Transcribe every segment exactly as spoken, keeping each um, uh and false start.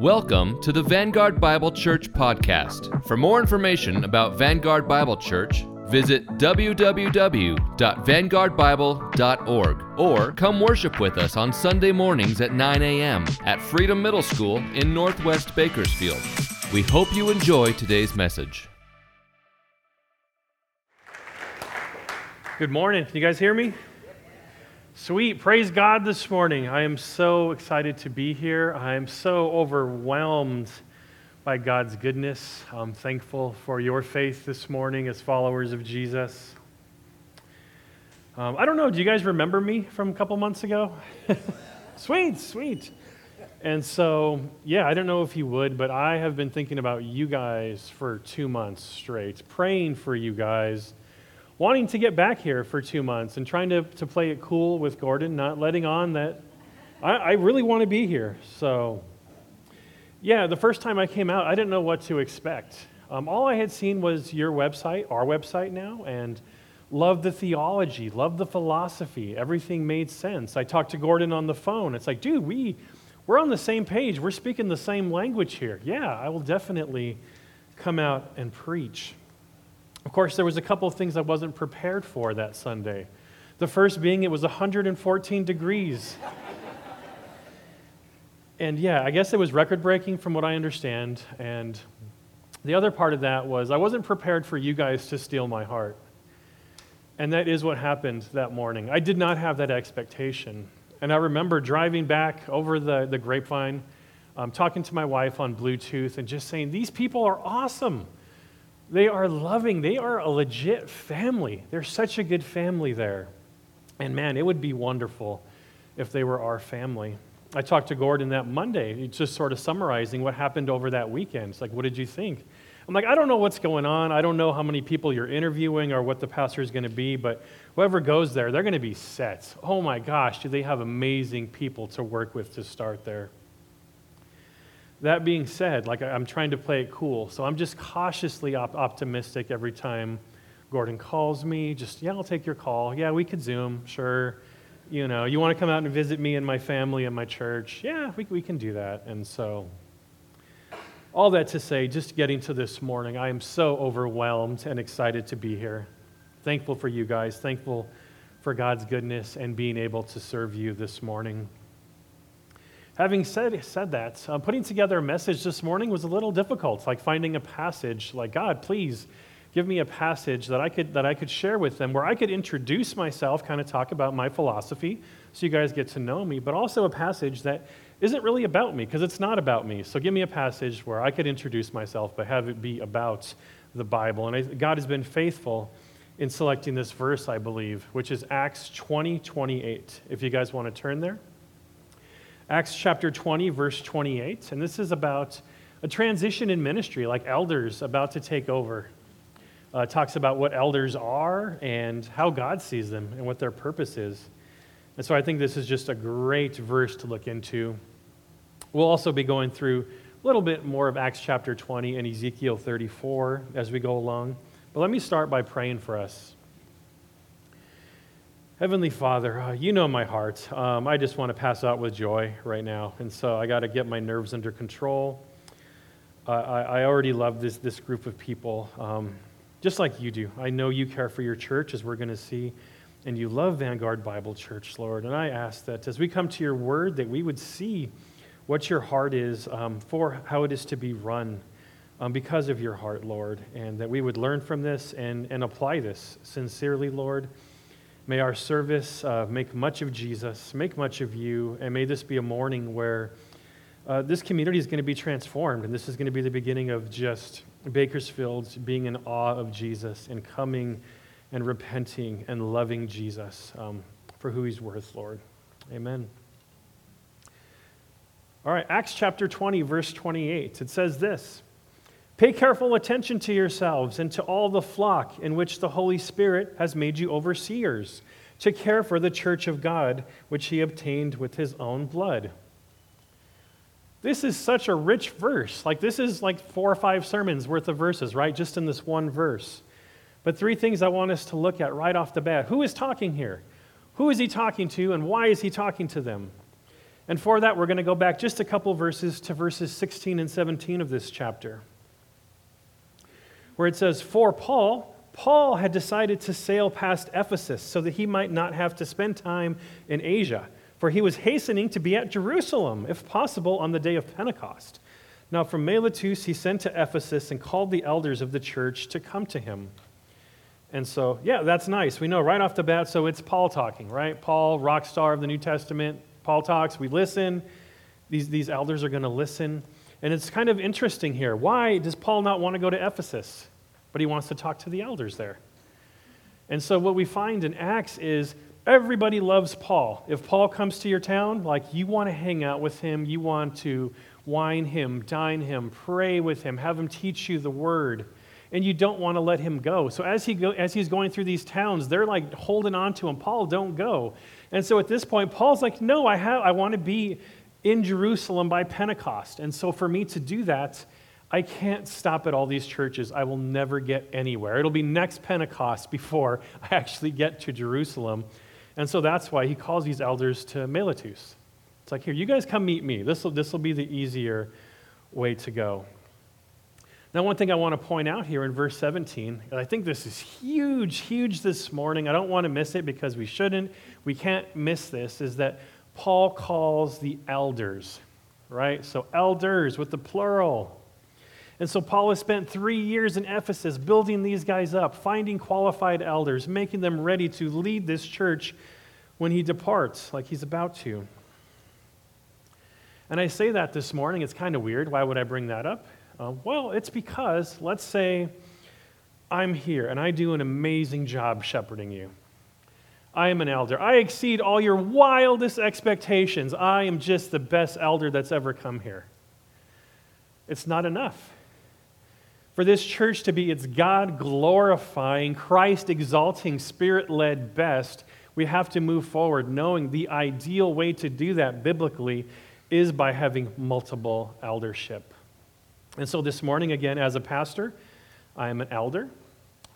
Welcome to the Vanguard Bible Church podcast. For more information about Vanguard Bible Church, visit w w w dot vanguard bible dot org or come worship with us on Sunday mornings at nine a m at Freedom Middle School in Northwest Bakersfield. We hope you enjoy today's message. Good morning. Can you guys hear me? Sweet. Praise God this morning. I am so excited to be here. I am so overwhelmed by God's goodness. I'm thankful for your faith this morning as followers of Jesus. Um, I don't know, do you guys remember me from a couple months ago? Sweet, sweet. And so, yeah, I don't know if you would, but I have been thinking about you guys for two months straight, praying for you guys, wanting to get back here for two months and trying to, to play it cool with Gordon, not letting on that I, I really want to be here. So, yeah, the first time I came out, I didn't know what to expect. Um, all I had seen was your website, our website now, and loved the theology, loved the philosophy. Everything made sense. I talked to Gordon on the phone. It's like, dude, we, we're on the same page. We're speaking the same language here. Yeah, I will definitely come out and preach. Of course, there was a couple of things I wasn't prepared for that Sunday. The first being it was one hundred fourteen degrees. And yeah, I guess it was record-breaking from what I understand. And the other part of that was I wasn't prepared for you guys to steal my heart. And that is what happened that morning. I did not have that expectation. And I remember driving back over the, the grapevine, um, talking to my wife on Bluetooth and just saying, these people are awesome. They are loving. They are a legit family. They're such a good family there. And man, it would be wonderful if they were our family. I talked to Gordon that Monday, just sort of summarizing what happened over that weekend. It's like, what did you think? I'm like, I don't know what's going on. I don't know how many people you're interviewing or what the pastor is going to be, but whoever goes there, they're going to be set. Oh my gosh, do they have amazing people to work with to start there. That being said, like I'm trying to play it cool, so I'm just cautiously op- optimistic every time Gordon calls me. Just, yeah, I'll take your call. Yeah, we could Zoom, sure. You know, you want to come out and visit me and my family and my church? Yeah, we we can do that. And so all that to say, just getting to this morning, I am so overwhelmed and excited to be here. Thankful for you guys, thankful for God's goodness and being able to serve you this morning. Having said said that, um, putting together a message this morning was a little difficult, like finding a passage, like, God, please give me a passage that I could that I could share with them, where I could introduce myself, kind of talk about my philosophy, so you guys get to know me, but also a passage that isn't really about me, because it's not about me. So give me a passage where I could introduce myself, but have it be about the Bible. And I, God has been faithful in selecting this verse, I believe, which is Acts twenty twenty-eight. If you guys want to turn there. Acts chapter twenty, verse twenty-eight, and this is about a transition in ministry, like elders about to take over. Uh, it talks about what elders are and how God sees them and what their purpose is. And so I think this is just a great verse to look into. We'll also be going through a little bit more of Acts chapter twenty and Ezekiel thirty-four as we go along. But let me start by praying for us. Heavenly Father, uh, you know my heart. Um, I just want to pass out with joy right now, and so I got to get my nerves under control. Uh, I, I already love this this group of people, um, just like you do. I know you care for your church, as we're going to see, and you love Vanguard Bible Church, Lord. And I ask that as we come to your word, that we would see what your heart is um, for how it is to be run um, because of your heart, Lord, and that we would learn from this and, and apply this sincerely, Lord. May our service uh, make much of Jesus, make much of you, and may this be a morning where uh, this community is going to be transformed, and this is going to be the beginning of just Bakersfield being in awe of Jesus and coming and repenting and loving Jesus um, for who he's worth, Lord. Amen. All right, Acts chapter twenty, verse twenty-eight. It says this, "Pay careful attention to yourselves and to all the flock in which the Holy Spirit has made you overseers, to care for the church of God, which he obtained with his own blood." This is such a rich verse. Like, this is like four or five sermons worth of verses, right? Just in this one verse. But three things I want us to look at right off the bat. Who is talking here? Who is he talking to, and why is he talking to them? And for that, we're going to go back just a couple verses to verses sixteen and seventeen of this chapter, where it says, "For Paul, Paul had decided to sail past Ephesus so that he might not have to spend time in Asia, for he was hastening to be at Jerusalem, if possible, on the day of Pentecost. Now from Miletus he sent to Ephesus and called the elders of the church to come to him." And so, yeah, that's nice. We know right off the bat, so it's Paul talking, right? Paul, rock star of the New Testament. Paul talks, we listen. These, these elders are going to listen. And it's kind of interesting here. Why does Paul not want to go to Ephesus? But he wants to talk to the elders there. And so what we find in Acts is everybody loves Paul. If Paul comes to your town, like, you want to hang out with him. You want to wine him, dine him, pray with him, have him teach you the word. And you don't want to let him go. So as he go, as he's going through these towns, they're like holding on to him. Paul, don't go. And so at this point, Paul's like, no, I have, I want to be in Jerusalem by Pentecost. And so for me to do that, I can't stop at all these churches. I will never get anywhere. It'll be next Pentecost before I actually get to Jerusalem. And so that's why he calls these elders to Miletus. It's like, here, you guys come meet me. This will this will be the easier way to go. Now, one thing I want to point out here in verse seventeen, and I think this is huge, huge this morning. I don't want to miss it because we shouldn't. We can't miss this, is that Paul calls the elders, right? So elders with the plural. And so Paul has spent three years in Ephesus building these guys up, finding qualified elders, making them ready to lead this church when he departs, like he's about to. And I say that this morning. It's kind of weird. Why would I bring that up? Uh, well, it's because, let's say I'm here and I do an amazing job shepherding you. I am an elder. I exceed all your wildest expectations. I am just the best elder that's ever come here. It's not enough. For this church to be its God-glorifying, Christ-exalting, Spirit-led best, we have to move forward knowing the ideal way to do that biblically is by having multiple eldership. And so this morning, again, as a pastor, I am an elder.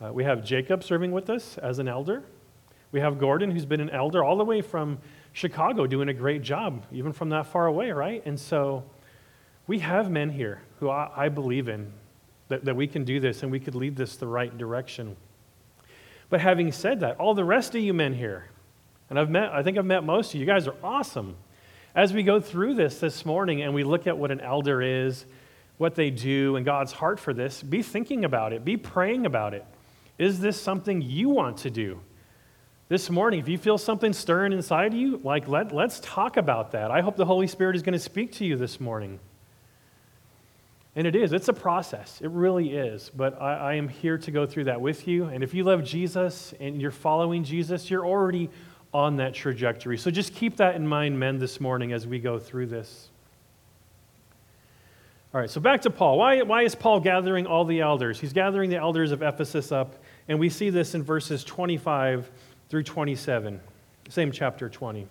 Uh, we have Jacob serving with us as an elder. We have Gordon, who's been an elder all the way from Chicago, doing a great job, even from that far away, right? And so we have men here who I, I believe in, that, that we can do this and we could lead this the right direction. But having said that, all the rest of you men here, and I've met, I think I've met most of you, you guys are awesome. As we go through this this morning and we look at what an elder is, what they do, and God's heart for this, be thinking about it. Be praying about it. Is this something you want to do? This morning, if you feel something stirring inside of you, like, let, let's talk about that. I hope the Holy Spirit is going to speak to you this morning. And it is. It's a process. It really is. But I, I am here to go through that with you. And if you love Jesus and you're following Jesus, you're already on that trajectory. So just keep that in mind, men, this morning as we go through this. All right, so back to Paul. Why, why is Paul gathering all the elders? He's gathering the elders of Ephesus up, and we see this in verses twenty-five through twenty-seven, same chapter twenty.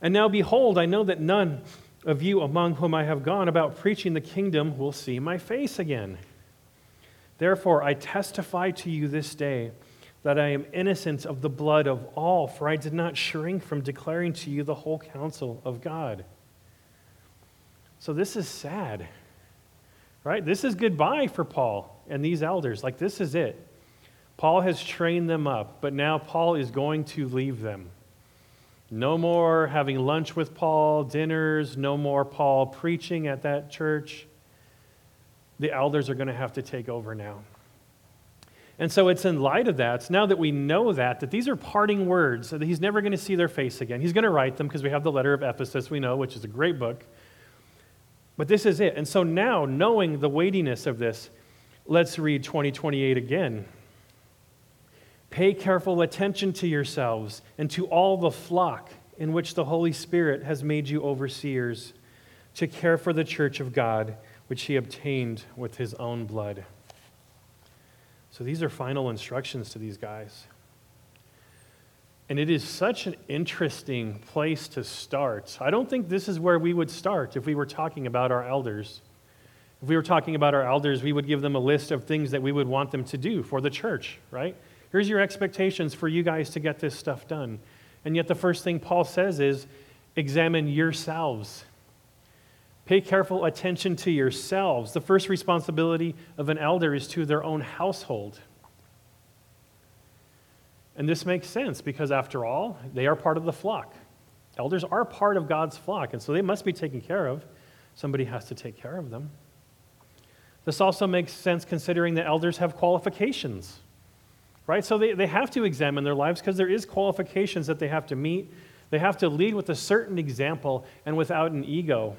"And now behold, I know that none of you among whom I have gone about preaching the kingdom will see my face again. Therefore I testify to you this day that I am innocent of the blood of all, for I did not shrink from declaring to you the whole counsel of God." So this is sad, right? This is goodbye for Paul and these elders. Like, this is it. Paul has trained them up, but now Paul is going to leave them. No more having lunch with Paul, dinners, no more Paul preaching at that church. The elders are going to have to take over now. And so it's in light of that, now that we know that, that these are parting words, that he's never going to see their face again. He's going to write them because we have the letter of Ephesus, we know, which is a great book. But this is it. And so now, knowing the weightiness of this, let's read twenty twenty-eight again. "Pay careful attention to yourselves and to all the flock in which the Holy Spirit has made you overseers, to care for the church of God, which he obtained with his own blood." So these are final instructions to these guys. And it is such an interesting place to start. I don't think this is where we would start if we were talking about our elders. If we were talking about our elders, we would give them a list of things that we would want them to do for the church, right? Here's your expectations for you guys to get this stuff done. And yet the first thing Paul says is, examine yourselves. Pay careful attention to yourselves. The first responsibility of an elder is to their own household. And this makes sense because, after all, they are part of the flock. Elders are part of God's flock, and so they must be taken care of. Somebody has to take care of them. This also makes sense considering that elders have qualifications, right? So they, they have to examine their lives because there is qualifications that they have to meet. They have to lead with a certain example and without an ego.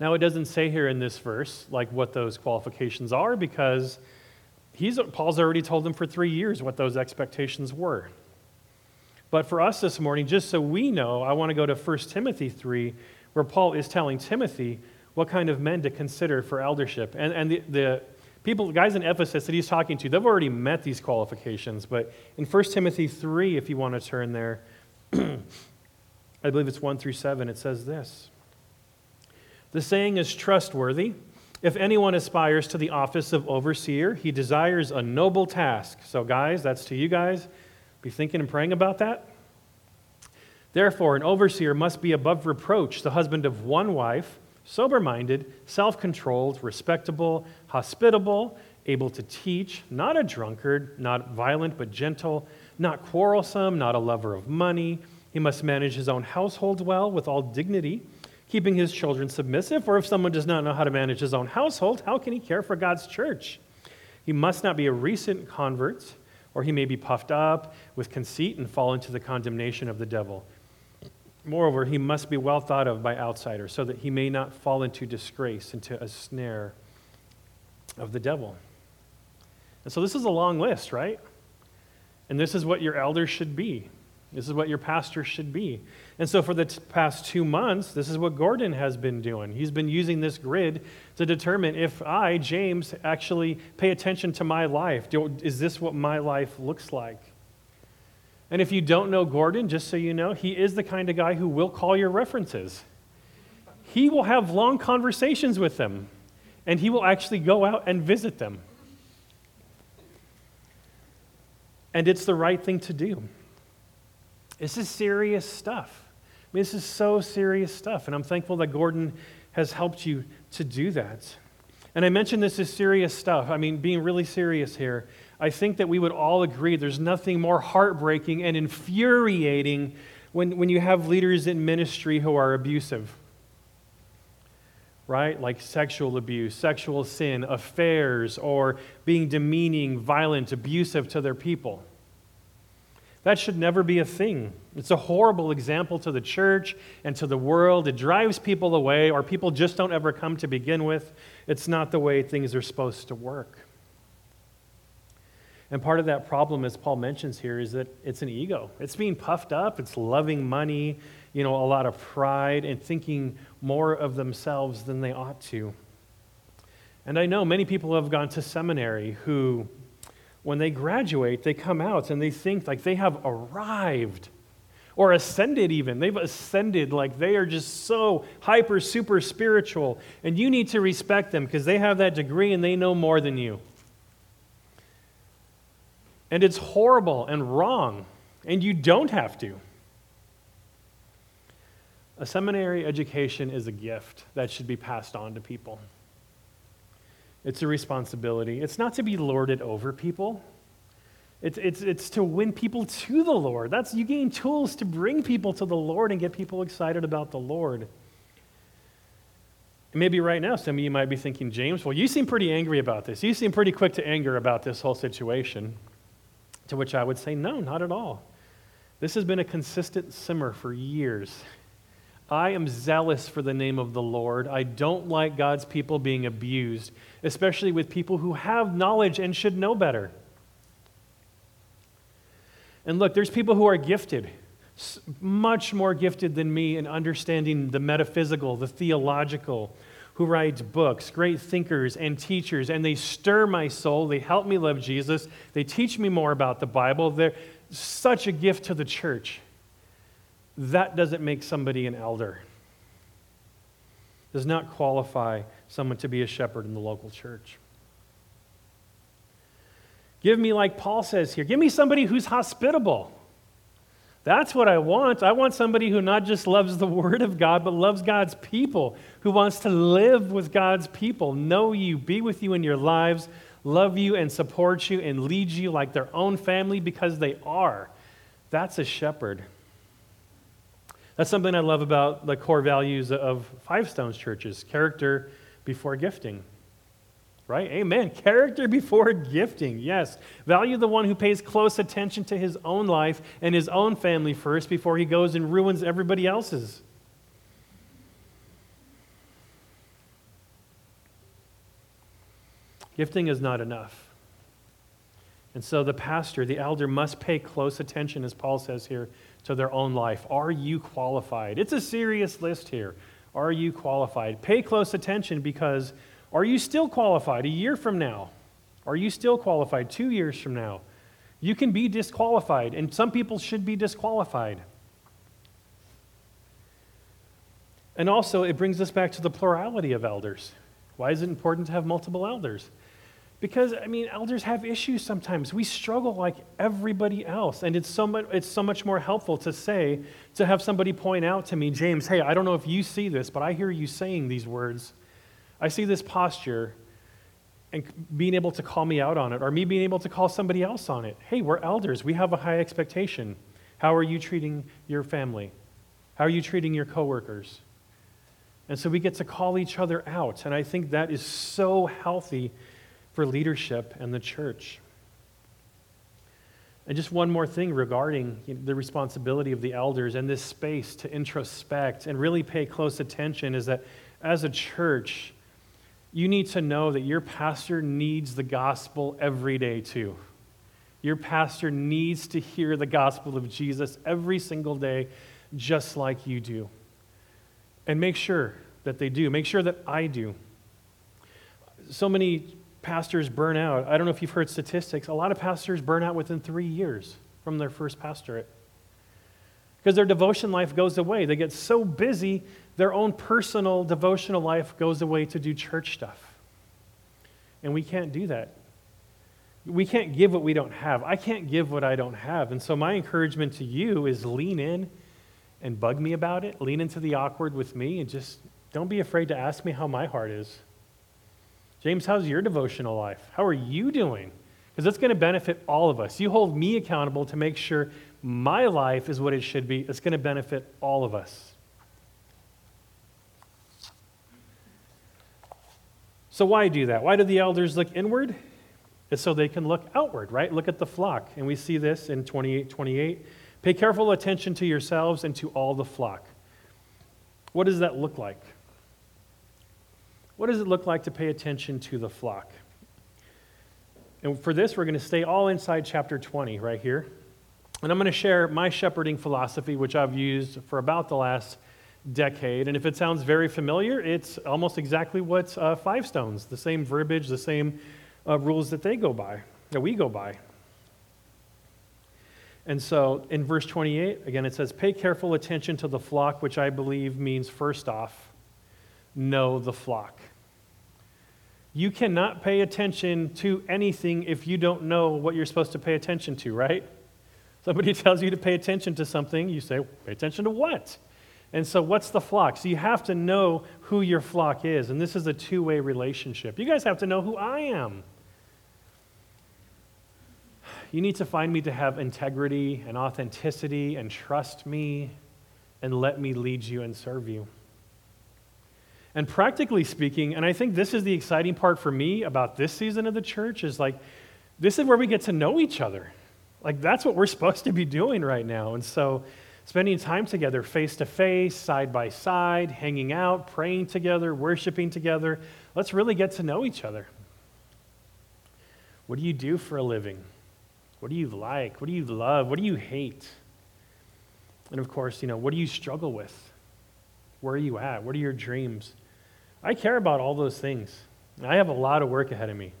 Now, it doesn't say here in this verse like what those qualifications are because he's, Paul's already told them for three years what those expectations were. But for us this morning, just so we know, I want to go to First Timothy three, where Paul is telling Timothy what kind of men to consider for eldership. And, and the, the people, the guys in Ephesus that he's talking to, they've already met these qualifications. But in First Timothy three, if you want to turn there, I believe it's one through seven, it says this. The saying is trustworthy. If anyone aspires to the office of overseer, he desires a noble task. So guys, that's to you guys. Be thinking and praying about that. Therefore, an overseer must be above reproach, the husband of one wife, sober-minded, self-controlled, respectable, hospitable, able to teach, not a drunkard, not violent but gentle, not quarrelsome, not a lover of money. He must manage his own household well with all dignity, keeping his children submissive. Or if someone does not know how to manage his own household, how can he care for God's church? He must not be a recent convert, or he may be puffed up with conceit and fall into the condemnation of the devil. Moreover, he must be well thought of by outsiders so that he may not fall into disgrace, into a snare of the devil. And so this is a long list, right? And this is what your elder should be. This is what your pastor should be. And so for the t- past two months, this is what Gordon has been doing. He's been using this grid to determine if I, James, actually pay attention to my life. Do, is this what my life looks like? And if you don't know Gordon, just so you know, he is the kind of guy who will call your references. He will have long conversations with them, and he will actually go out and visit them. And it's the right thing to do. This is serious stuff. I mean, this is so serious stuff, and I'm thankful that Gordon has helped you to do that. And I mentioned this is serious stuff. I mean, being really serious here, I think that we would all agree there's nothing more heartbreaking and infuriating when, when you have leaders in ministry who are abusive, right? Like sexual abuse, sexual sin, affairs, or being demeaning, violent, abusive to their people. That should never be a thing. It's a horrible example to the church and to the world. It drives people away, or people just don't ever come to begin with. It's not the way things are supposed to work. And part of that problem, as Paul mentions here, is that it's an ego. It's being puffed up. It's loving money, you know, a lot of pride, and thinking more of themselves than they ought to. And I know many people have gone to seminary who, when they graduate, they come out and they think like they have arrived or ascended even. They've ascended, like they are just so hyper, super spiritual. And you need to respect them because they have that degree and they know more than you. And it's horrible and wrong, and you don't have to. A seminary education is a gift that should be passed on to people. It's a responsibility. It's not to be lorded over people. It's, it's, it's to win people to the Lord. That's, you gain tools to bring people to the Lord and get people excited about the Lord. And maybe right now, some of you might be thinking, James, well, you seem pretty angry about this. You seem pretty quick to anger about this whole situation. To which I would say, no, not at all. This has been a consistent simmer for years. I am zealous for the name of the Lord. I don't like God's people being abused, especially with people who have knowledge and should know better. And look, there's people who are gifted, much more gifted than me in understanding the metaphysical, the theological, who write books, great thinkers and teachers, and they stir my soul. They help me love Jesus. They teach me more about the Bible. They're such a gift to the church. That doesn't make somebody an elder. Does not qualify someone to be a shepherd in the local church. Give me, like Paul says here, give me somebody who's hospitable. That's what I want. I want somebody who not just loves the Word of God, but loves God's people, who wants to live with God's people, know you, be with you in your lives, love you and support you and lead you like their own family because they are. That's a shepherd. That's something I love about the core values of Five Stones Churches, character before gifting. Right? Amen. Character before gifting. Yes. Value the one who pays close attention to his own life and his own family first before he goes and ruins everybody else's. Gifting is not enough. And so the pastor, the elder, must pay close attention, as Paul says here, to their own life. Are you qualified? It's a serious list here. Are you qualified? Pay close attention because... Are you still qualified a year from now? Are you still qualified two years from now? You can be disqualified, and some people should be disqualified. And also, it brings us back to the plurality of elders. Why is it important to have multiple elders? Because, I mean, elders have issues sometimes. We struggle like everybody else, and it's so much, it's so much more helpful to say, to have somebody point out to me, James, hey, I don't know if you see this, but I hear you saying these words. I see this posture and being able to call me out on it, or me being able to call somebody else on it. Hey, we're elders. We have a high expectation. How are you treating your family? How are you treating your coworkers? And so we get to call each other out, and I think that is so healthy for leadership and the church. And just one more thing regarding the responsibility of the elders and this space to introspect and really pay close attention is that as a church, you need to know that your pastor needs the gospel every day too. Your pastor needs to hear the gospel of Jesus every single day, just like you do. And make sure that they do. Make sure that I do. So many pastors burn out. I don't know if you've heard statistics. A lot of pastors burn out within three years from their first pastorate. Because their devotion life goes away. They get so busy, their own personal devotional life goes away to do church stuff. And we can't do that. We can't give what we don't have. I can't give what I don't have. And so my encouragement to you is lean in and bug me about it. Lean into the awkward with me and just don't be afraid to ask me how my heart is. James, how's your devotional life? How are you doing? Because it's going to benefit all of us. You hold me accountable to make sure my life is what it should be. It's going to benefit all of us. So why do that? Why do the elders look inward? It's so they can look outward, right? Look at the flock. And we see this in twenty-eight twenty-eight. Pay careful attention to yourselves and to all the flock. What does that look like? What does it look like to pay attention to the flock? And for this, we're going to stay all inside chapter twenty right here. And I'm going to share my shepherding philosophy, which I've used for about the last decade. And if it sounds very familiar, it's almost exactly what's uh, Five Stones, the same verbiage, the same uh, rules that they go by, that we go by. And so in verse twenty-eight, again, it says, pay careful attention to the flock, which I believe means first off, know the flock. You cannot pay attention to anything if you don't know what you're supposed to pay attention to, right? Somebody tells you to pay attention to something, you say, pay attention to what? And so what's the flock? So you have to know who your flock is, and this is a two-way relationship. You guys have to know who I am. You need to find me to have integrity and authenticity and trust me and let me lead you and serve you. And practically speaking, and I think this is the exciting part for me about this season of the church, is like, this is where we get to know each other. Like, that's what we're supposed to be doing right now. And so spending time together, face-to-face, side-by-side, hanging out, praying together, worshiping together. Let's really get to know each other. What do you do for a living? What do you like? What do you love? What do you hate? And of course, you know, what do you struggle with? Where are you at? What are your dreams? I care about all those things. I have a lot of work ahead of me,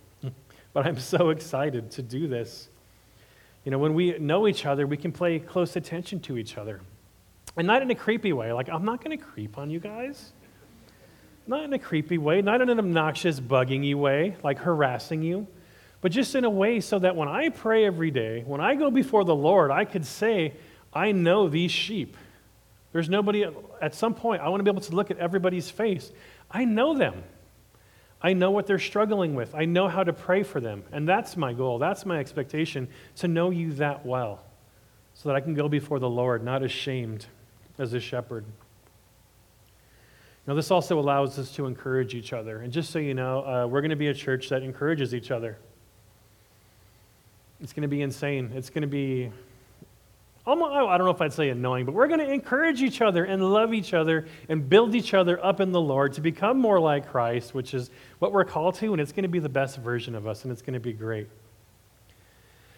but I'm so excited to do this. You know, when we know each other, we can pay close attention to each other. And not in a creepy way. Like, I'm not going to creep on you guys. Not in a creepy way. Not in an obnoxious, bugging you way, like harassing you. But just in a way so that when I pray every day, when I go before the Lord, I could say, I know these sheep. There's nobody, at some point, I want to be able to look at everybody's face. I know them. I know what they're struggling with. I know how to pray for them. And that's my goal. That's my expectation, to know you that well, so that I can go before the Lord, not ashamed as a shepherd. Now, this also allows us to encourage each other. And just so you know, uh, we're going to be a church that encourages each other. It's going to be insane. It's going to be, almost, I don't know if I'd say annoying, but we're going to encourage each other and love each other and build each other up in the Lord to become more like Christ, which is what we're called to, and it's going to be the best version of us, and it's going to be great.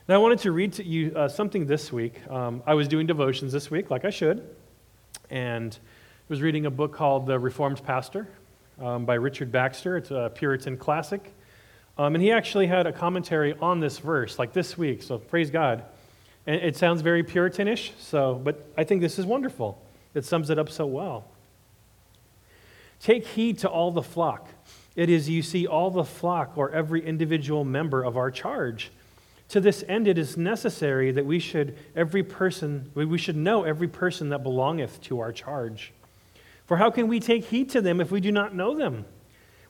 Now, I wanted to read to you uh, something this week. Um, I was doing devotions this week, like I should, and I was reading a book called The Reformed Pastor um, by Richard Baxter. It's a Puritan classic. Um, and he actually had a commentary on this verse, like this week, so praise God. And it sounds very Puritanish, so, but I think this is wonderful. It sums it up so well. Take heed to all the flock. It is, you see, all the flock, or every individual member of our charge. To this end, it is necessary that we should every person we should know every person that belongeth to our charge. For how can we take heed to them if we do not know them?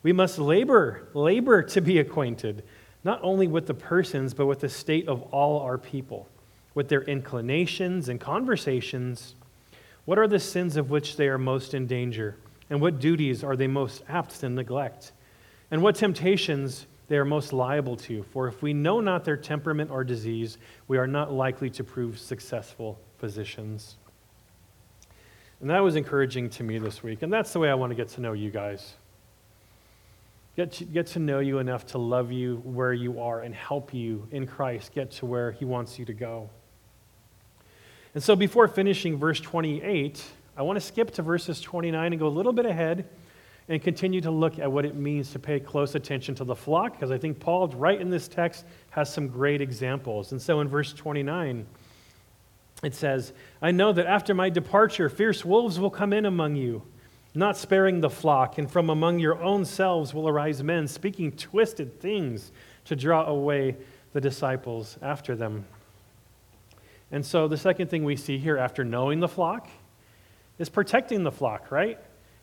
We must labor, labor to be acquainted, not only with the persons, but with the state of all our people, with their inclinations and conversations. What are the sins of which they are most in danger? And what duties are they most apt to neglect? And what temptations they are most liable to? For if we know not their temperament or disease, we are not likely to prove successful physicians. And that was encouraging to me this week. And that's the way I want to get to know you guys. Get to, get to know you enough to love you where you are and help you in Christ get to where he wants you to go. And so before finishing verse twenty-eight, I want to skip to verses twenty-nine and go a little bit ahead and continue to look at what it means to pay close attention to the flock, because I think Paul, right in this text, has some great examples. And so in verse twenty-nine, it says, I know that after my departure, fierce wolves will come in among you, not sparing the flock, and from among your own selves will arise men speaking twisted things to draw away the disciples after them. And so the second thing we see here after knowing the flock is protecting the flock, right?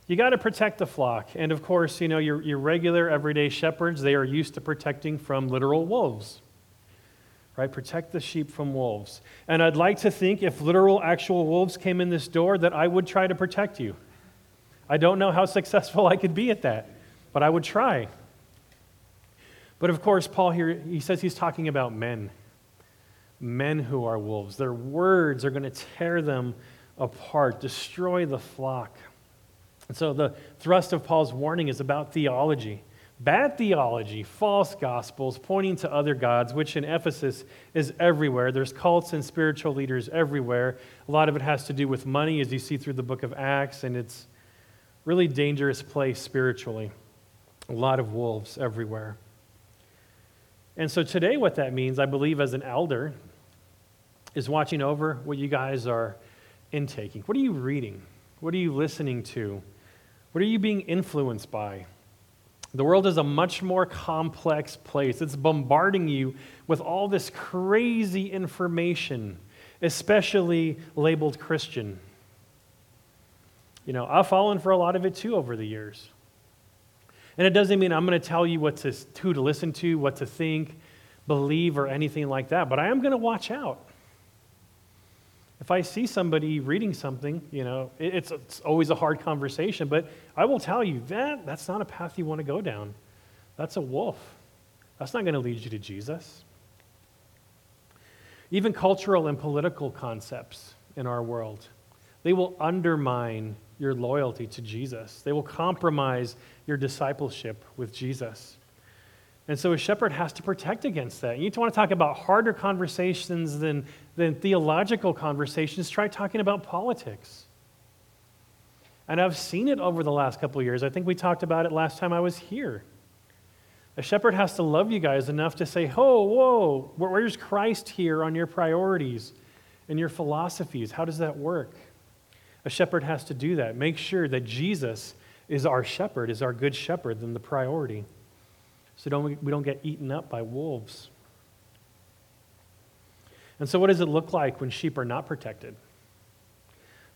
You got to protect the flock. And of course, you know, your, your regular everyday shepherds, they are used to protecting from literal wolves, right? Protect the sheep from wolves. And I'd like to think if literal actual wolves came in this door that I would try to protect you. I don't know how successful I could be at that, but I would try. But of course, Paul here, he says he's talking about men, men who are wolves. Their words are going to tear them apart, destroy the flock. And so the thrust of Paul's warning is about theology, bad theology, false gospels, pointing to other gods, which in Ephesus is everywhere. There's cults and spiritual leaders everywhere. A lot of it has to do with money, as you see through the book of Acts, and it's really dangerous place spiritually. A lot of wolves everywhere. And so today what that means, I believe as an elder, is watching over what you guys are intaking. What are you reading? What are you listening to? What are you being influenced by? The world is a much more complex place. It's bombarding you with all this crazy information, especially labeled Christian. You know, I've fallen for a lot of it too over the years. And it doesn't mean I'm going to tell you what to, who to listen to, what to think, believe, or anything like that, but I am going to watch out. If I see somebody reading something, you know, it's, it's always a hard conversation, but I will tell you that that's not a path you want to go down. That's a wolf. That's not going to lead you to Jesus. Even cultural and political concepts in our world, they will undermine your loyalty to Jesus. They will compromise your discipleship with Jesus. And so a shepherd has to protect against that. You don't want to talk about harder conversations than, than theological conversations. Try talking about politics. And I've seen it over the last couple of years. I think we talked about it last time I was here. A shepherd has to love you guys enough to say, oh, whoa, where's Christ here on your priorities and your philosophies? How does that work? A shepherd has to do that. Make sure that Jesus is our shepherd, is our good shepherd, then the priority. So don't, we don't get eaten up by wolves. And so what does it look like when sheep are not protected?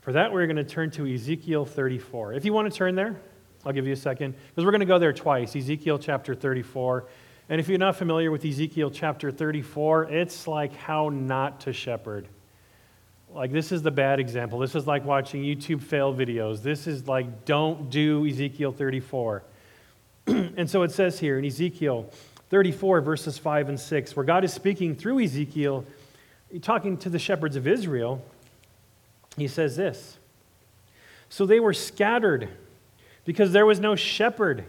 For that, we're going to turn to Ezekiel thirty-four. If you want to turn there, I'll give you a second, because we're going to go there twice, Ezekiel chapter thirty-four. And if you're not familiar with Ezekiel chapter thirty-four, it's like how not to shepherd. Like, this is the bad example. This is like watching YouTube fail videos. This is like, don't do Ezekiel thirty-four. And so it says here in Ezekiel thirty-four, verses five and six, where God is speaking through Ezekiel, talking to the shepherds of Israel, he says this: "So they were scattered because there was no shepherd,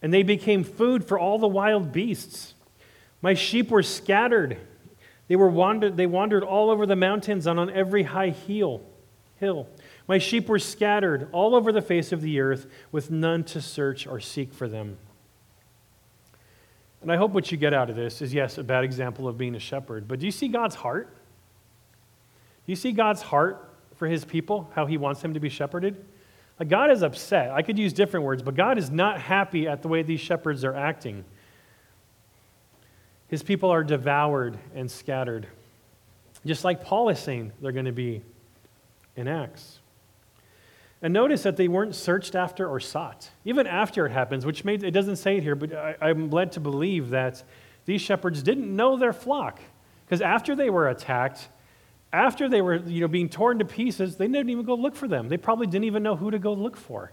and they became food for all the wild beasts. My sheep were scattered. They were wandered, they wandered all over the mountains and on every high hill. My sheep were scattered all over the face of the earth, with none to search or seek for them." And I hope what you get out of this is, yes, a bad example of being a shepherd, but do you see God's heart? Do you see God's heart for his people, how he wants them to be shepherded? Like, God is upset. I could use different words, but God is not happy at the way these shepherds are acting. His people are devoured and scattered, just like Paul is saying they're going to be in Acts. And notice that they weren't searched after or sought, even after it happens, which made, it doesn't say it here, but I, I'm led to believe that these shepherds didn't know their flock, because after they were attacked, after they were, you know, being torn to pieces, they didn't even go look for them. They probably didn't even know who to go look for.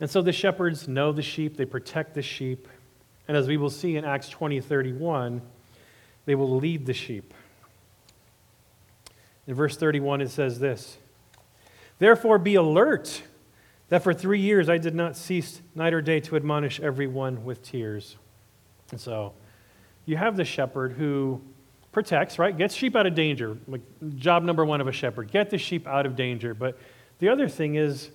And so the shepherds know the sheep, they protect the sheep, and as we will see in Acts twenty thirty-one, they will lead the sheep. In verse thirty-one, it says this: "Therefore be alert, that for three years I did not cease night or day to admonish everyone with tears." And so you have the shepherd who protects, right? Gets sheep out of danger. Like, job number one of a shepherd, get the sheep out of danger. But the other thing is,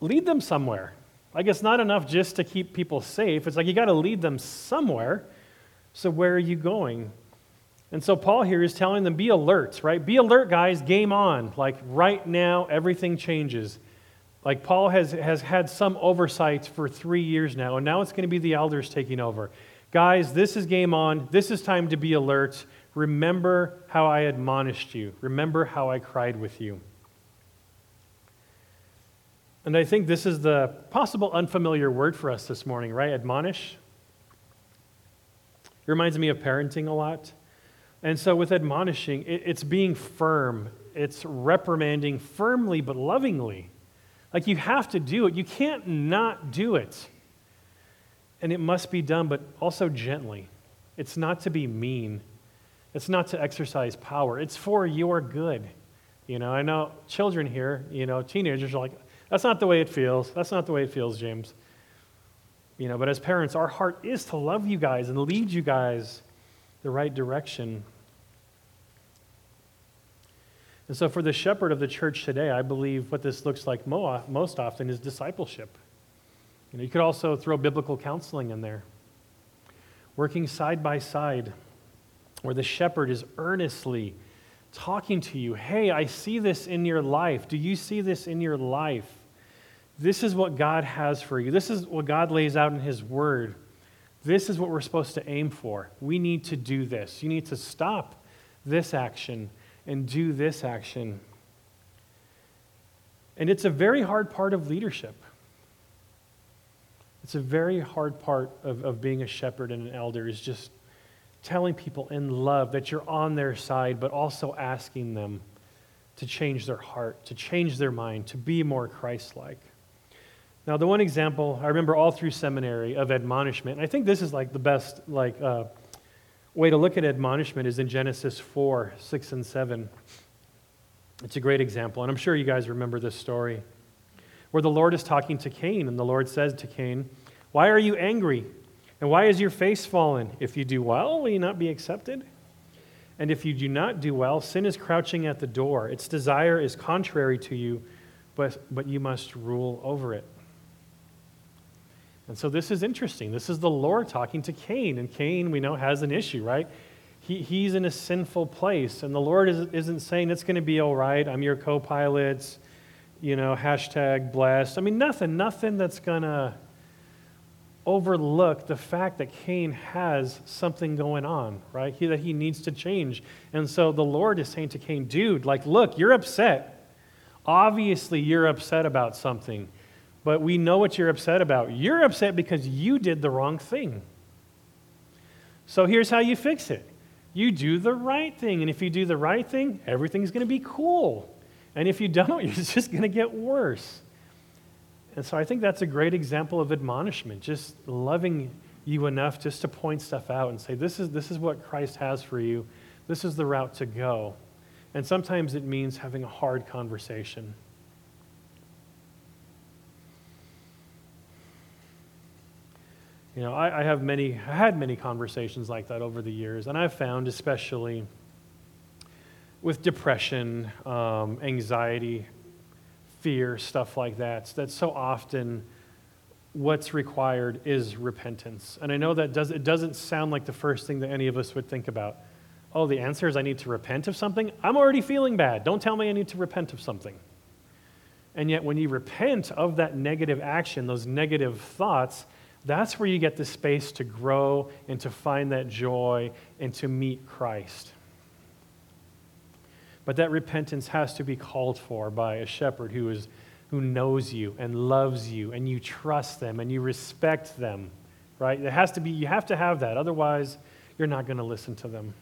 lead them somewhere. Like, it's not enough just to keep people safe. It's like you got to lead them somewhere. So where are you going? And so Paul here is telling them, be alert, right? Be alert, guys, game on. Like, right now, everything changes. Like, Paul has, has had some oversight for three years now, and now it's going to be the elders taking over. Guys, this is game on. This is time to be alert. Remember how I admonished you. Remember how I cried with you. And I think this is the possible unfamiliar word for us this morning, right? Admonish. It reminds me of parenting a lot. And so with admonishing, it's being firm. It's reprimanding firmly but lovingly. Like, you have to do it. You can't not do it. And it must be done, but also gently. It's not to be mean. It's not to exercise power. It's for your good. You know, I know children here, you know, teenagers are like, that's not the way it feels. That's not the way it feels, James. You know, but as parents, our heart is to love you guys and lead you guys the right direction. And so for the shepherd of the church today, I believe what this looks like most often is discipleship. You know, you could also throw biblical counseling in there. Working side by side, where the shepherd is earnestly talking to you. Hey, I see this in your life. Do you see this in your life? This is what God has for you. This is what God lays out in his word. This is what we're supposed to aim for. We need to do this. You need to stop this action and do this action. And it's a very hard part of leadership. It's a very hard part of, of being a shepherd and an elder, is just telling people in love that you're on their side, but also asking them to change their heart, to change their mind, to be more Christ-like. Now, the one example I remember all through seminary of admonishment, and I think this is like the best like uh, way to look at admonishment, is in Genesis four, six, and seven. It's a great example, and I'm sure you guys remember this story, where the Lord is talking to Cain, and the Lord says to Cain, "Why are you angry? And why is your face fallen? If you do well, will you not be accepted? And if you do not do well, sin is crouching at the door. Its desire is contrary to you, but, but you must rule over it." And so this is interesting. This is the Lord talking to Cain, and Cain, we know, has an issue, right? He, he's in a sinful place, and the Lord is, isn't saying, it's going to be all right, I'm your co-pilot, you know, hashtag blessed. I mean, nothing, nothing that's going to overlook the fact that Cain has something going on, right? He, that he needs to change. And so the Lord is saying to Cain, dude, like, look, you're upset. Obviously, you're upset about something, but we know what you're upset about. You're upset because you did the wrong thing. So here's how you fix it. You do the right thing, and if you do the right thing, everything's going to be cool. And if you don't, it's just going to get worse. And so I think that's a great example of admonishment, just loving you enough just to point stuff out and say, this is this is what Christ has for you. This is the route to go. And sometimes it means having a hard conversation. You know, I, I have many, I had many conversations like that over the years, and I've found, especially with depression, um, anxiety, fear, stuff like that, that so often what's required is repentance. And I know that does, it doesn't sound like the first thing that any of us would think about. Oh, the answer is I need to repent of something? I'm already feeling bad. Don't tell me I need to repent of something. And yet when you repent of that negative action, those negative thoughts, that's where you get the space to grow and to find that joy and to meet Christ. But that repentance has to be called for by a shepherd who is, who knows you and loves you, and you trust them and you respect them, right? It has to be, you have to have that. Otherwise, you're not going to listen to them.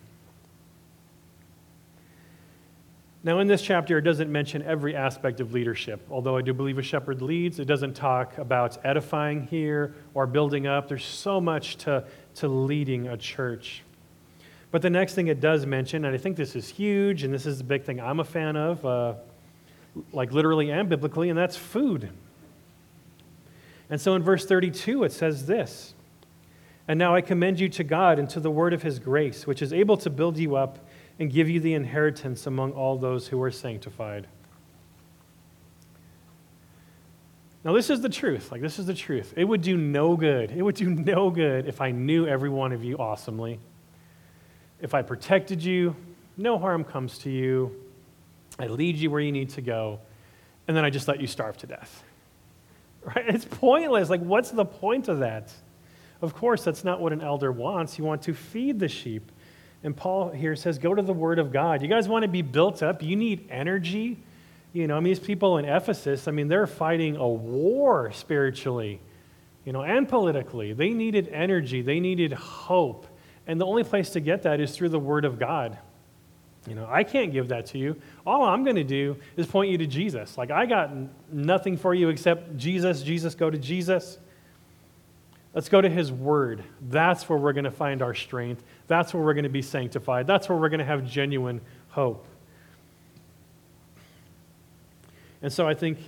Now, in this chapter, it doesn't mention every aspect of leadership. Although I do believe a shepherd leads, it doesn't talk about edifying here or building up. There's so much to, to leading a church. But the next thing it does mention, and I think this is huge, and this is the big thing I'm a fan of, uh, like literally and biblically, and that's food. And so in verse thirty-two, it says this, "And now I commend you to God and to the word of his grace, which is able to build you up and give you the inheritance among all those who are sanctified." Now, this is the truth. Like, this is the truth. It would do no good. It would do no good if I knew every one of you awesomely. If I protected you, no harm comes to you. I lead you where you need to go. And then I just let you starve to death. Right? It's pointless. Like, what's the point of that? Of course, that's not what an elder wants. You want to feed the sheep. And Paul here says, go to the word of God. You guys want to be built up. You need energy. You know, I mean, these people in Ephesus, I mean, they're fighting a war spiritually, you know, and politically. They needed energy. They needed hope. And the only place to get that is through the word of God. You know, I can't give that to you. All I'm going to do is point you to Jesus. Like, I got nothing for you except Jesus, Jesus, go to Jesus. Let's go to his word. That's where we're going to find our strength. That's where we're going to be sanctified. That's where we're going to have genuine hope. And so I think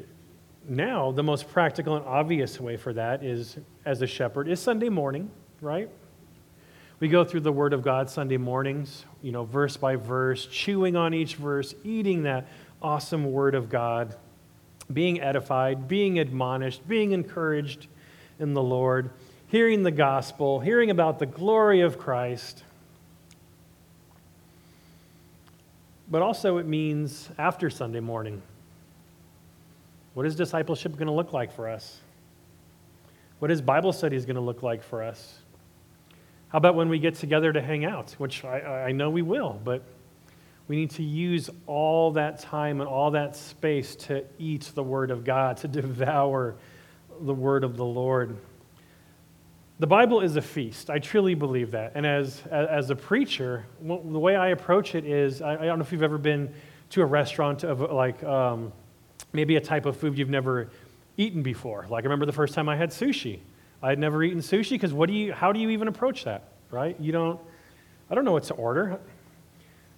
now the most practical and obvious way for that is, as a shepherd, is Sunday morning, right? We go through the word of God Sunday mornings, you know, verse by verse, chewing on each verse, eating that awesome word of God, being edified, being admonished, being encouraged in the Lord, hearing the gospel, hearing about the glory of Christ. But also it means after Sunday morning. What is discipleship going to look like for us? What is Bible study going to look like for us? How about when we get together to hang out, which I, I know we will, but we need to use all that time and all that space to eat the word of God, to devour the word of the Lord. The Bible is a feast. I truly believe that. And as as a preacher, the way I approach it is, I, I don't know if you've ever been to a restaurant of like um, maybe a type of food you've never eaten before. Like, I remember the first time I had sushi. I had never eaten sushi because what do you? How do you even approach that? Right? You don't. I don't know what to order.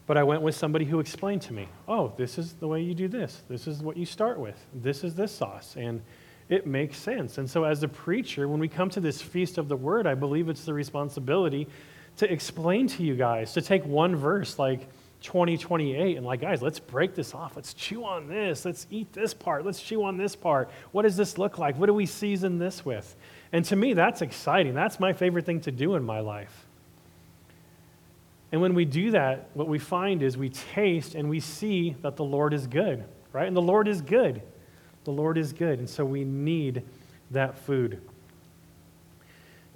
But I went with somebody who explained to me. Oh, this is the way you do this. This is what you start with. This is this sauce and. It makes sense. And so as a preacher, when we come to this feast of the word, I believe it's the responsibility to explain to you guys, to take one verse like twenty, twenty-eight, and like, guys, let's break this off. Let's chew on this. Let's eat this part. Let's chew on this part. What does this look like? What do we season this with? And to me, that's exciting. That's my favorite thing to do in my life. And when we do that, what we find is we taste and we see that the Lord is good, right? And the Lord is good. The Lord is good, and so we need that food.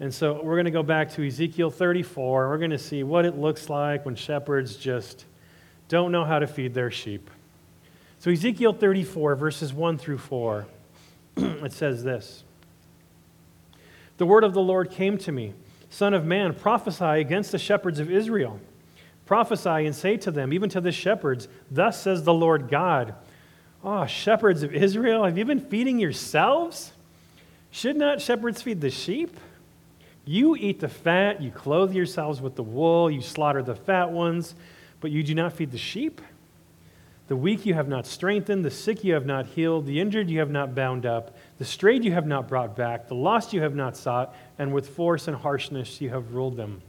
And so we're going to go back to Ezekiel thirty-four, and we're going to see what it looks like when shepherds just don't know how to feed their sheep. So Ezekiel thirty-four, verses one through four, it says this. The word of the Lord came to me, Son of man, prophesy against the shepherds of Israel. Prophesy and say to them, even to the shepherds, thus says the Lord God, Ah, shepherds of Israel, have you been feeding yourselves? Should not shepherds feed the sheep? You eat the fat, you clothe yourselves with the wool, you slaughter the fat ones, but you do not feed the sheep. The weak you have not strengthened, the sick you have not healed, the injured you have not bound up, the strayed you have not brought back, the lost you have not sought, and with force and harshness you have ruled them.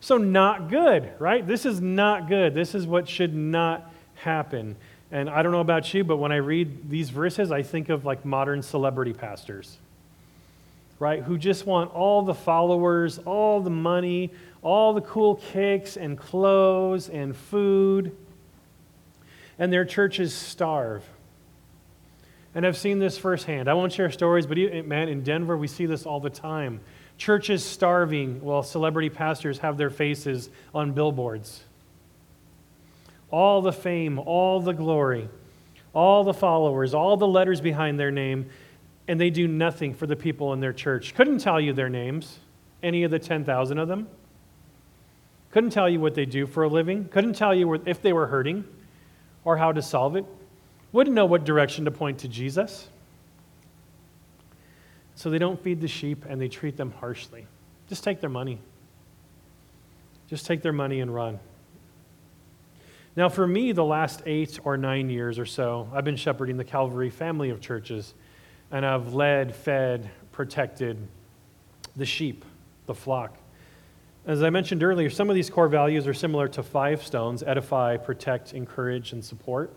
So not good, right? This is not good. This is what should not happen. And I don't know about you, but when I read these verses, I think of like modern celebrity pastors, right? Who just want all the followers, all the money, all the cool cakes and clothes and food. And their churches starve. And I've seen this firsthand. I won't share stories, but man, in Denver, we see this all the time. Churches starving while celebrity pastors have their faces on billboards. All the fame, all the glory, all the followers, all the letters behind their name, and they do nothing for the people in their church. Couldn't tell you their names, any of the ten thousand of them. Couldn't tell you what they do for a living. Couldn't tell you if they were hurting or how to solve it. Wouldn't know what direction to point to Jesus. So they don't feed the sheep and they treat them harshly. Just take their money. Just take their money and run. Now for me, the last eight or nine years or so, I've been shepherding the Calvary family of churches, and I've led, fed, protected the sheep, the flock. As I mentioned earlier, some of these core values are similar to Five Stones: edify, protect, encourage, and support.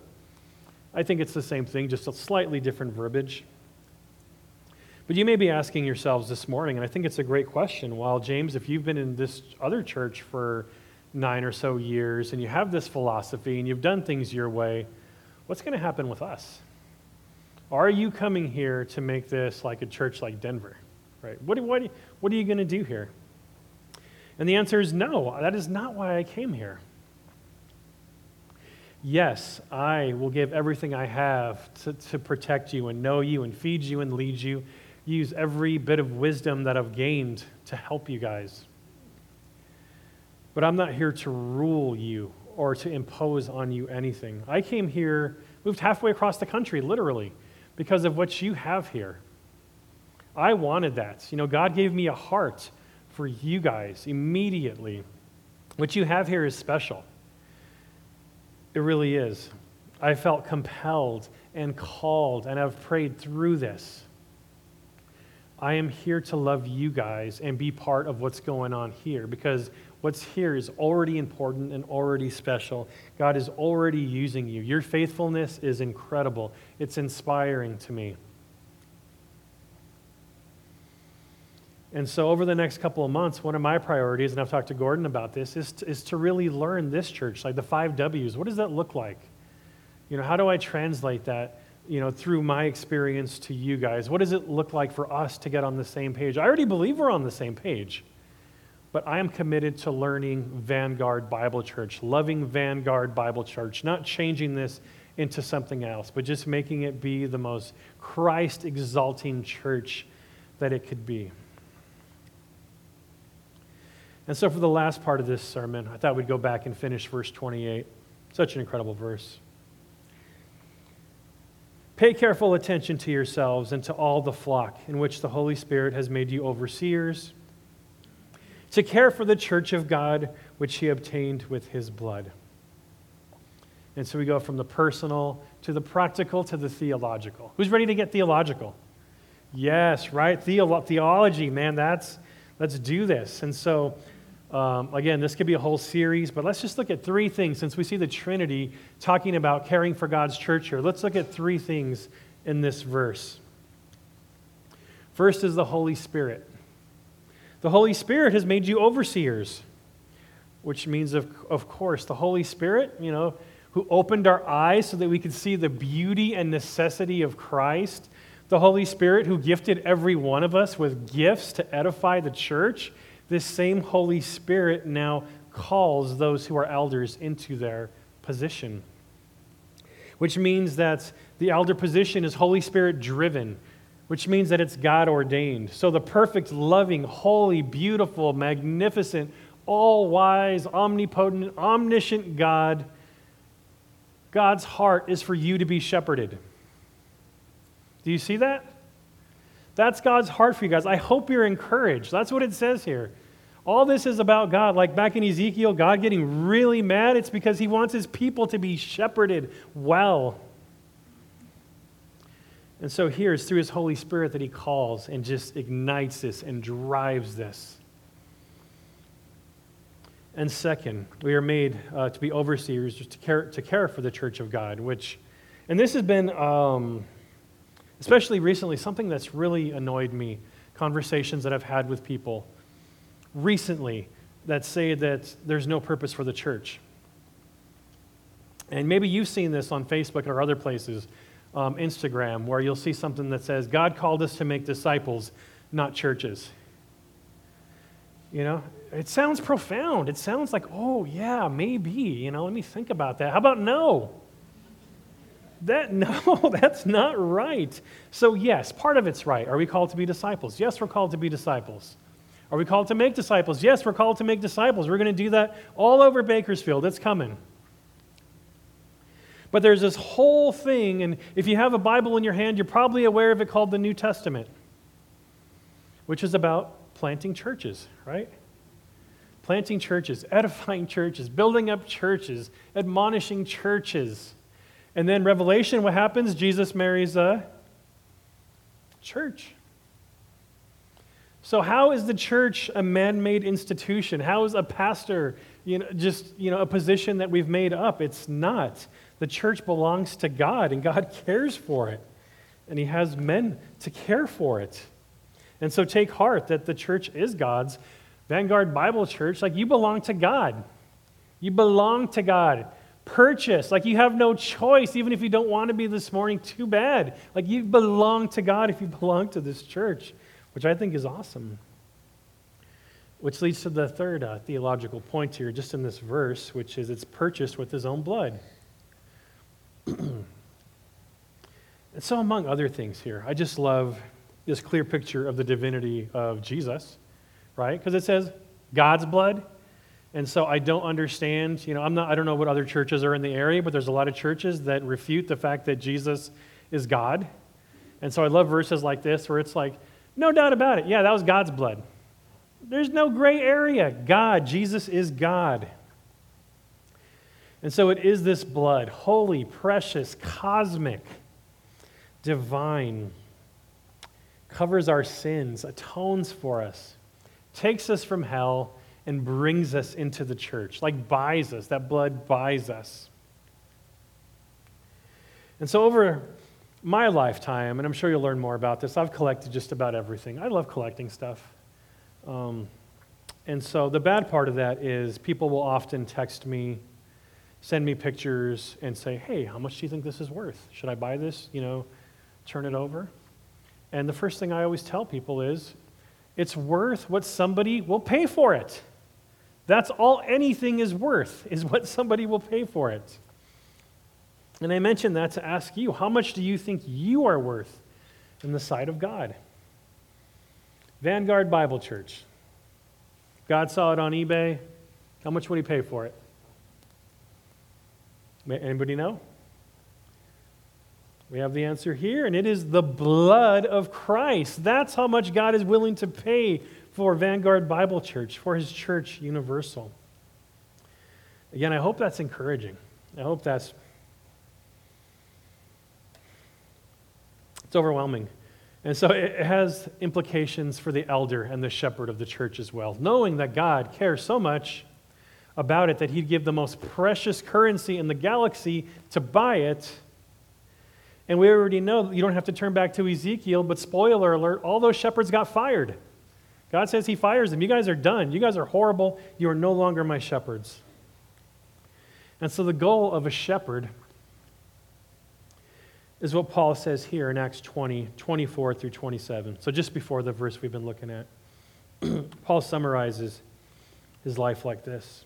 I think it's the same thing, just a slightly different verbiage. But you may be asking yourselves this morning, and I think it's a great question, well, James, if you've been in this other church for nine or so years, and you have this philosophy, and you've done things your way, what's going to happen with us? Are you coming here to make this like a church like Denver? Right? What, what, what are you going to do here? And the answer is no, that is not why I came here. Yes, I will give everything I have to, to protect you and know you and feed you and lead you, use every bit of wisdom that I've gained to help you guys. But I'm not here to rule you or to impose on you anything. I came here, moved halfway across the country, literally, because of what you have here. I wanted that. You know, God gave me a heart for you guys immediately. What you have here is special. It really is. I felt compelled and called, and I've prayed through this. I am here to love you guys and be part of what's going on here, because what's here is already important and already special. God is already using you. Your faithfulness is incredible. It's inspiring to me. And so over the next couple of months, one of my priorities, and I've talked to Gordon about this, is to, is to really learn this church, like the five W's. What does that look like? You know, how do I translate that, you know, through my experience to you guys? What does it look like for us to get on the same page? I already believe we're on the same page, but I am committed to learning Vanguard Bible Church, loving Vanguard Bible Church, not changing this into something else, but just making it be the most Christ-exalting church that it could be. And so for the last part of this sermon, I thought we'd go back and finish verse twenty-eight. Such an incredible verse. Pay careful attention to yourselves and to all the flock in which the Holy Spirit has made you overseers, to care for the church of God, which he obtained with his blood. And so we go from the personal to the practical to the theological. Who's ready to get theological? Yes, right? Theolo- theology, man, that's, let's do this. And so Um, again, this could be a whole series, but let's just look at three things. Since we see the Trinity talking about caring for God's church here, let's look at three things in this verse. First is the Holy Spirit. The Holy Spirit has made you overseers, which means, of, of course, the Holy Spirit, you know, who opened our eyes so that we could see the beauty and necessity of Christ, the Holy Spirit who gifted every one of us with gifts to edify the church, this same Holy Spirit now calls those who are elders into their position. Which means that the elder position is Holy Spirit driven, which means that it's God ordained. So the perfect, loving, holy, beautiful, magnificent, all-wise, omnipotent, omniscient God, God's heart is for you to be shepherded. Do you see that? That's God's heart for you guys. I hope you're encouraged. That's what it says here. All this is about God. Like back in Ezekiel, God getting really mad, it's because he wants his people to be shepherded well. And so here it's through his Holy Spirit that he calls and just ignites this and drives this. And second, we are made uh, to be overseers to care, to care for the church of God, which, and this has been, um, especially recently, something that's really annoyed me, conversations that I've had with people recently that say that there's no purpose for the church. And maybe you've seen this on Facebook or other places, um, Instagram, where you'll see something that says, God called us to make disciples, not churches. You know, it sounds profound. It sounds like, oh, yeah, maybe, you know, let me think about that. How about no? That, no, that's not right. So yes, part of it's right. Are we called to be disciples? Yes, we're called to be disciples. Are we called to make disciples? Yes, we're called to make disciples. We're going to do that all over Bakersfield. It's coming. But there's this whole thing, and if you have a Bible in your hand, you're probably aware of it, called the New Testament, which is about planting churches, right? Planting churches, edifying churches, building up churches, admonishing churches. And then Revelation, what happens? Jesus marries a church. So how is the church a man-made institution? How is a pastor, you know, just, you know, a position that we've made up? It's not. The church belongs to God, and God cares for it. And he has men to care for it. And so take heart that the church is God's. Vanguard Bible Church, like you belong to God. You belong to God. Purchase, like you have no choice, even if you don't want to be this morning, too bad. Like you belong to God if you belong to this church, which I think is awesome. Which leads to the third uh, theological point here, just in this verse, which is it's purchased with his own blood. And so among other things here, I just love this clear picture of the divinity of Jesus, right? Because it says God's blood. And so I don't understand, you know, I'm not, I don't know what other churches are in the area, but there's a lot of churches that refute the fact that Jesus is God. And so I love verses like this where it's like, no doubt about it. Yeah, that was God's blood. There's no gray area. God, Jesus is God. And so it is this blood, holy, precious, cosmic, divine, covers our sins, atones for us, takes us from hell, and brings us into the church, like buys us. That blood buys us. And so over my lifetime, and I'm sure you'll learn more about this, I've collected just about everything. I love collecting stuff. Um, and so the bad part of that is people will often text me, send me pictures, and say, hey, how much do you think this is worth? Should I buy this? You know, turn it over? And the first thing I always tell people is, it's worth what somebody will pay for it. That's all anything is worth, is what somebody will pay for it. And I mentioned that to ask you, how much do you think you are worth in the sight of God? Vanguard Bible Church. God saw it on eBay. How much would he pay for it? Anybody know? We have the answer here, and it is the blood of Christ. That's how much God is willing to pay for Vanguard Bible Church, for his church universal. Again, I hope that's encouraging. I hope that's... It's overwhelming. And so it has implications for the elder and the shepherd of the church as well. Knowing that God cares so much about it that he'd give the most precious currency in the galaxy to buy it. And we already know, you don't have to turn back to Ezekiel, but spoiler alert, all those shepherds got fired. God says he fires them. You guys are done. You guys are horrible. You are no longer my shepherds. And so the goal of a shepherd is what Paul says here in Acts twenty, twenty-four through twenty-seven. So just before the verse we've been looking at, Paul summarizes his life like this.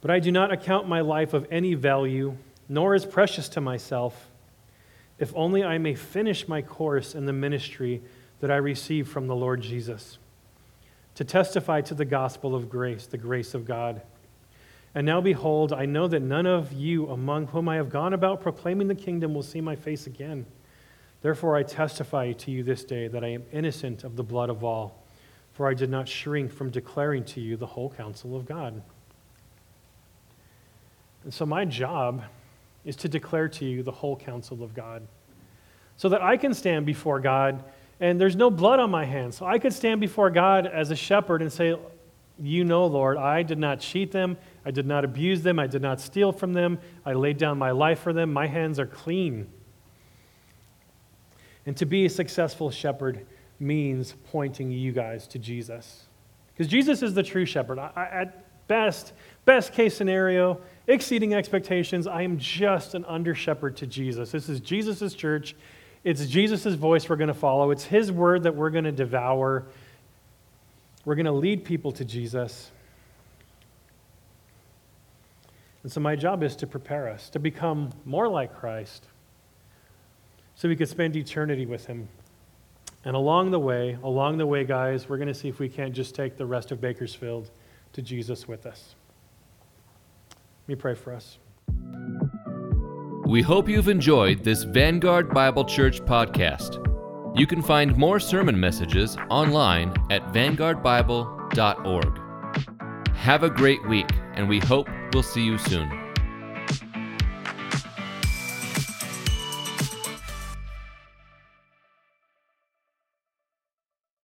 But I do not account my life of any value, nor is precious to myself, if only I may finish my course in the ministry that I received from the Lord Jesus, to testify to the gospel of grace, the grace of God. And now behold, I know that none of you among whom I have gone about proclaiming the kingdom will see my face again. Therefore I testify to you this day that I am innocent of the blood of all, for I did not shrink from declaring to you the whole counsel of God. And so my job is to declare to you the whole counsel of God, so that I can stand before God, and there's no blood on my hands. So I could stand before God as a shepherd and say, you know, Lord, I did not cheat them. I did not abuse them. I did not steal from them. I laid down my life for them. My hands are clean. And to be a successful shepherd means pointing you guys to Jesus, because Jesus is the true shepherd. I, at best, best case scenario, exceeding expectations, I am just an under shepherd to Jesus. This is Jesus' church. It's Jesus' voice we're going to follow. It's his word that we're going to devour. We're going to lead people to Jesus. And so my job is to prepare us to become more like Christ, so we could spend eternity with him. And along the way, along the way, guys, we're going to see if we can't just take the rest of Bakersfield to Jesus with us. Let me pray for us. We hope you've enjoyed this Vanguard Bible Church podcast. You can find more sermon messages online at vanguard bible dot org. Have a great week, and we hope we'll see you soon.